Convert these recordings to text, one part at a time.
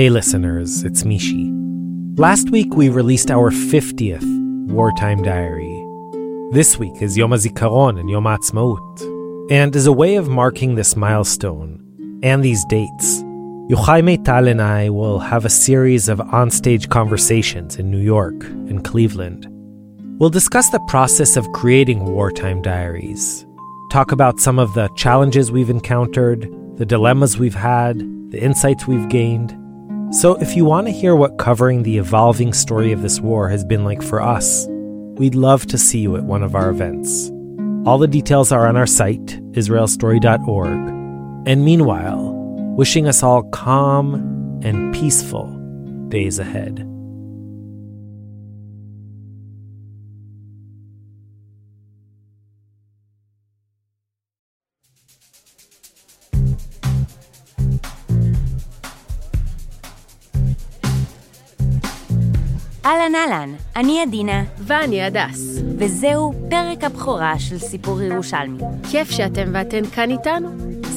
Hey listeners, it's Mishi. Last week we released our 50th Wartime Diary. This week is Yom HaZikaron and Yom HaAtzmaut. And as a way of marking this milestone and these dates, Yochai Maital and I will have a series of onstage conversations in New York and Cleveland. We'll discuss the process of creating wartime diaries, talk about some of the challenges we've encountered, the dilemmas we've had, the insights we've gained. So if you want to hear what covering the evolving story of this war has been like for us, we'd love to see you at one of our events. All the details are on our site, israelstory.org. And meanwhile, wishing us all calm and peaceful days ahead. אהלן, אני אדינה. ואני אדס. וזהו פרק הבכורה של סיפור ירושלמי. כיף שאתם ואתן כאן איתנו.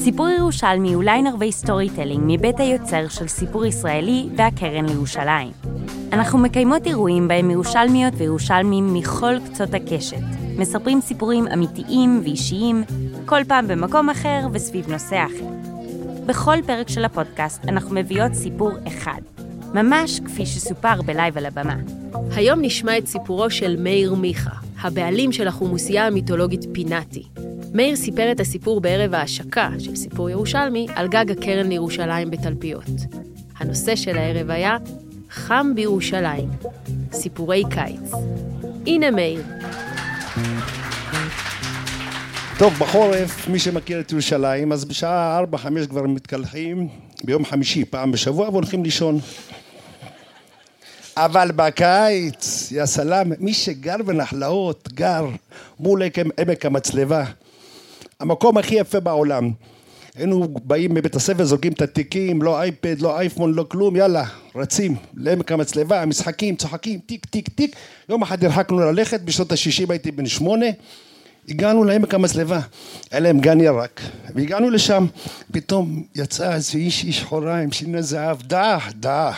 סיפור ירושלמי הוא ליינרווי סטורי טלינג מבית היוצר של סיפור ישראלי והקרן לירושלים. אנחנו מקיימות אירועים בהם ירושלמיות וירושלמים מכל קצות הקשת. מספרים סיפורים אמיתיים ואישיים, כל פעם במקום אחר וסביב נושא אחר. בכל פרק של הפודקאסט אנחנו מביאות סיפור אחד. ממש כפי שסופר בלייב על הבמה. היום נשמע את סיפורו של מאיר מיכה, הבעלים של החומוסייה המיתולוגית פינתי. מאיר סיפר את הסיפור בערב ההשקה של סיפור ירושלמי על גג הקרן לירושלים בתלפיות. הנושא של הערב היה חם בירושלים, סיפורי קיץ. הנה מאיר. טוב, בחורף, מי שמכיר את ירושלים, אז בשעה 4-5 כבר מתקלחים, ביום חמישי, פעם בשבוע, והולכים לישון. אבל בקיץ, יא סלאם, מי שגר בנחלאות, גר מול עמק המצלבה. המקום הכי יפה בעולם. היינו באים מבית הספר, זוגים את התיקים, לא אייפד, לא אייפון, לא כלום, יאללה, רצים לעמק המצלבה, משחקים, צוחקים, טיק, טיק, טיק. יום אחד הרחקנו ללכת, בשנות ה-60 הייתי בן 8, הגענו לעמק המצלבה, אליהם גן ירק, והגענו לשם, פתאום יצא איזה אישי שחורה עם שיני זהב, דע,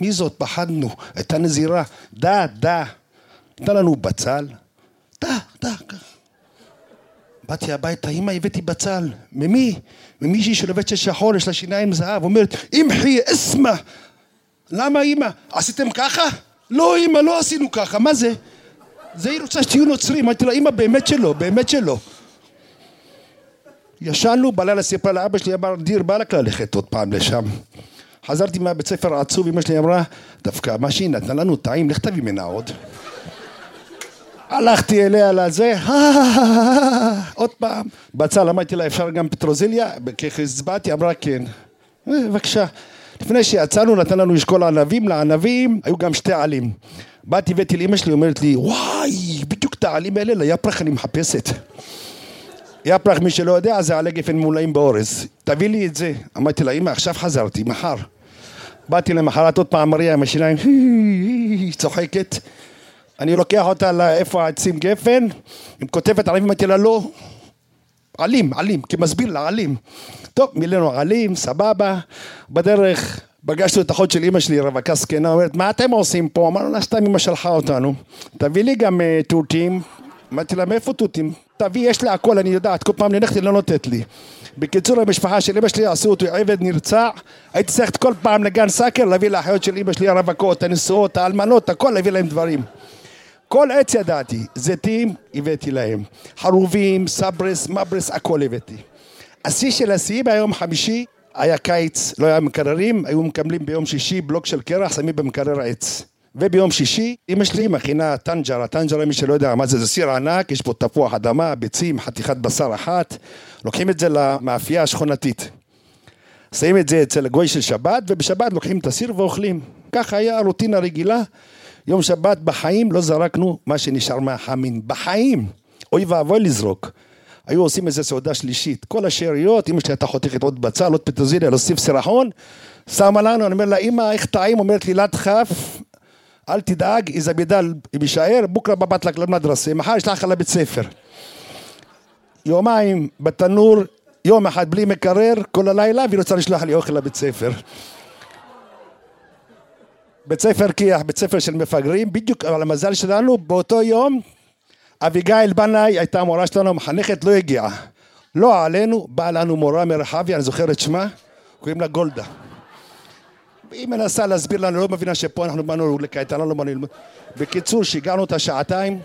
מי זאת? פחדנו, הייתה נזירה, דע, נתן לנו בצל, דע, באתי הביתה, אמא הבאתי בצל, ממי? ממישהי שלובשת שחור, יש לה שיניים זהב, אומרת, אמחי, אסמה, למה אמא? עשיתם ככה? לא אמא, לא עשינו ככה, מה זה? זה היא רוצה שתהיו נוצרים, הייתי לה, אמא, באמת שלא. ישנו, בלילה סיפרה לאבא שלי, אמר, דיר, בא לך ללכת עוד פעם לשם. חזרתי מהבית ספר עצוב, אמא שלי אמרה, דווקא מה שהיא נתנה לנו טעים, לך תביא מנה עוד. הלכתי אליה לזה, עוד פעם. בצל, אמרתי לה, אפשר גם פטרוזיליה? כשהצבעתי, אמרה, כן. בבקשה. לפני שיצאנו, נתן לנו לשקול ענבים, לענבים, היו גם שתי עלים. באתי ואתי לאמא שלי, אומרת לי, וואי, בדיוק את העלים האלה, ליפרח אני מחפשת. יפרח, מי שלא יודע, זה עלי גפן מולאים באורז. תביא לי את זה. אמרתי לה, אמא, עכשיו חזרתי, מחר. באתי למחרת עוד פעם מריה עם השיניים, צוחקת. אני לוקח אותה לאיפה עצים גפן, עם כותבת עלים, אמרתי לה, לא, עלים, כי מסביר לה, עלים. טוב, מילאנו עלים, סבבה, בדרך... פגשנו את אחות של אמא שלי, רווקה סקנה, אומרת, מה אתם עושים פה? אמרנו לה, סתם אמא שלחה אותנו, תביא לי גם תותים. אמרתי לה, מאיפה תותים? תביא, יש לה הכל, אני יודעת, כל פעם נלכתי, לא נותת לי. בקיצור, המשפחה של אמא שלי עשו אותו עבד נרצע, הייתי צריכת כל פעם לגן סקר, להביא לאחיות של אמא שלי, הרווקות, הנשואות, האלמנות, הכל, להביא להם דברים. כל עץ ידעתי, זיתים הבאתי להם, חרובים, סברס, מברס, הכל הבאתי. השיא של השיאים היום חמישי, היה קיץ, לא היה מקררים, היו מקבלים ביום שישי בלוק של קרח, שמים במקרר העץ. וביום שישי, אמא שלי מכינה טנג'רה, טנג'רה מי שלא יודע מה זה, זה סיר ענק, יש פה תפוח אדמה, ביצים, חתיכת בשר אחת, לוקחים את זה למאפייה השכונתית. שמים את זה אצל הגוי של שבת, ובשבת לוקחים את הסיר ואוכלים. ככה היה הרוטינה רגילה, יום שבת בחיים לא זרקנו מה שנשאר מהחמין, בחיים, אוי ואבוי לזרוק. היו עושים איזה סעודה שלישית, כל השאריות, אמא שלי הייתה חותכת עוד בצל, עוד פטוזיליה, להוסיף סירחון, שמה לנו, אני אומר לה, אמא, איך טעים? אומרת לי, לא תחף, אל תדאג, איזה בידל יישאר, בוקרה בבת לק למדרסה, מחר ישלח לבית ספר. יומיים בתנור, יום אחד בלי מקרר, כל הלילה, והיא רוצה לשלוח לי אוכל לבית ספר. בית ספר כיח, בית ספר של מפגרים, בדיוק על המזל שלנו, באותו יום, אביגייל בנאי, הייתה המורה שלנו, המחנכת, לא הגיעה. לא עלינו, באה לנו מורה מרחביה, אני זוכר את שמה, קוראים לה גולדה. היא מנסה להסביר לנו, לא מבינה שפה אנחנו באנו לקייטנה, לא באנו ללמוד. בקיצור, שיגענו אותה שעתיים,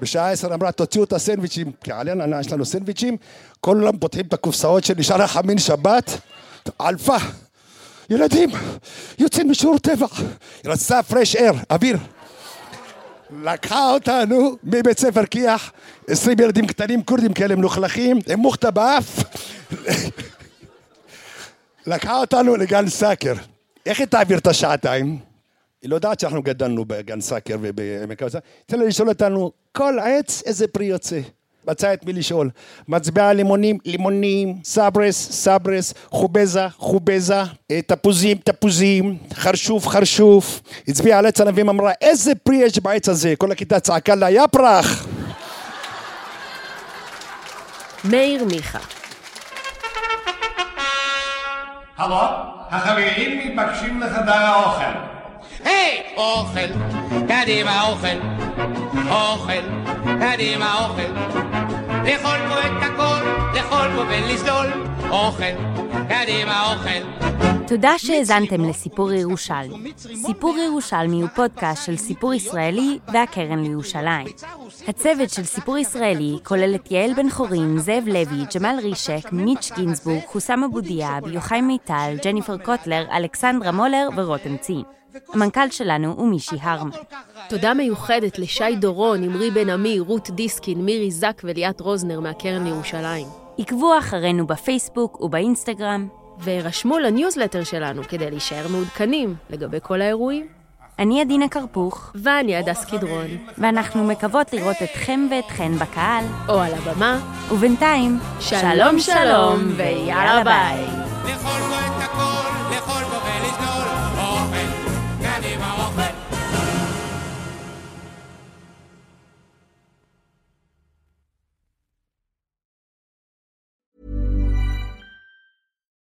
בשעה 10 אמרה, תוציאו את הסנדוויצ'ים, כי עלינו, יש לנו סנדוויצ'ים, כל עולם פותחים את הקופסאות של נשאר החמין שבת, אלפה, ילדים, יוצאים משיעור טבע, רצה פרש אר, אוויר. לקחה אותנו מבית ספר כיח, 20 ילדים קטנים, קורדים כאלה מנוכלכים, הם מוכתה באף. לקחה אותנו לגן סאקר. איך היא תעביר את השעתיים? היא לא יודעת שאנחנו גדלנו בגן סאקר ובמקרה הזה. תן לה לשאול אותנו, כל עץ איזה פרי יוצא? מצא את מי לשאול. מצביעה לימונים, לימונים, סברס, סברס, חובזה, חובזה, תפוזים, תפוזים, חרשוף, חרשוף. הצביעה על עץ ענבים, אמרה, איזה פרי יש בעץ הזה? כל הכיתה צעקה לה, יא פרח! מאיר מיכה. הלו? החברים מתבקשים לחדר האוכל. היי, אוכל, קדימה אוכל, אוכל, קדימה אוכל. לאכול פה את הכל, לאכול פה ולסלול, אוכל, קדימה אוכל. תודה שהזנתם לסיפור ירושלמי. סיפור ירושלמי הוא פודקאסט של סיפור ישראלי והקרן לירושלים. הצוות של סיפור ישראלי כולל את יעל בן חורין, זאב לוי, גמאל רישק, ניצקינסבוג, חוסאם בודיאב, יוחאי מיתל, ג'ניפר קוטלר, אלקסנדרה מולר ורוט דיסקין. המנכ"ל שלנו הוא מישי. תודה מיוחדת לשי דורון, אמרי בן אמיר, רוט דיסקין, מירי זאק וליאת רוזנר מהקרן לירושלים. עקבו אחרינו בפייסבוק ובאינסטגרם. ורשמו לניוזלטר שלנו כדי להישאר מעודכנים לגבי כל האירועים. אני אדינה קרפוך. ואני אדס או קידרון. ואנחנו מקוות לראות אתכם ואתכן בקהל. או על הבמה. ובינתיים, שלום שלום ויאללה ביי. לאכול בו את הכל, לאכול בו ולסגול. אוכל, קדימה אוכל.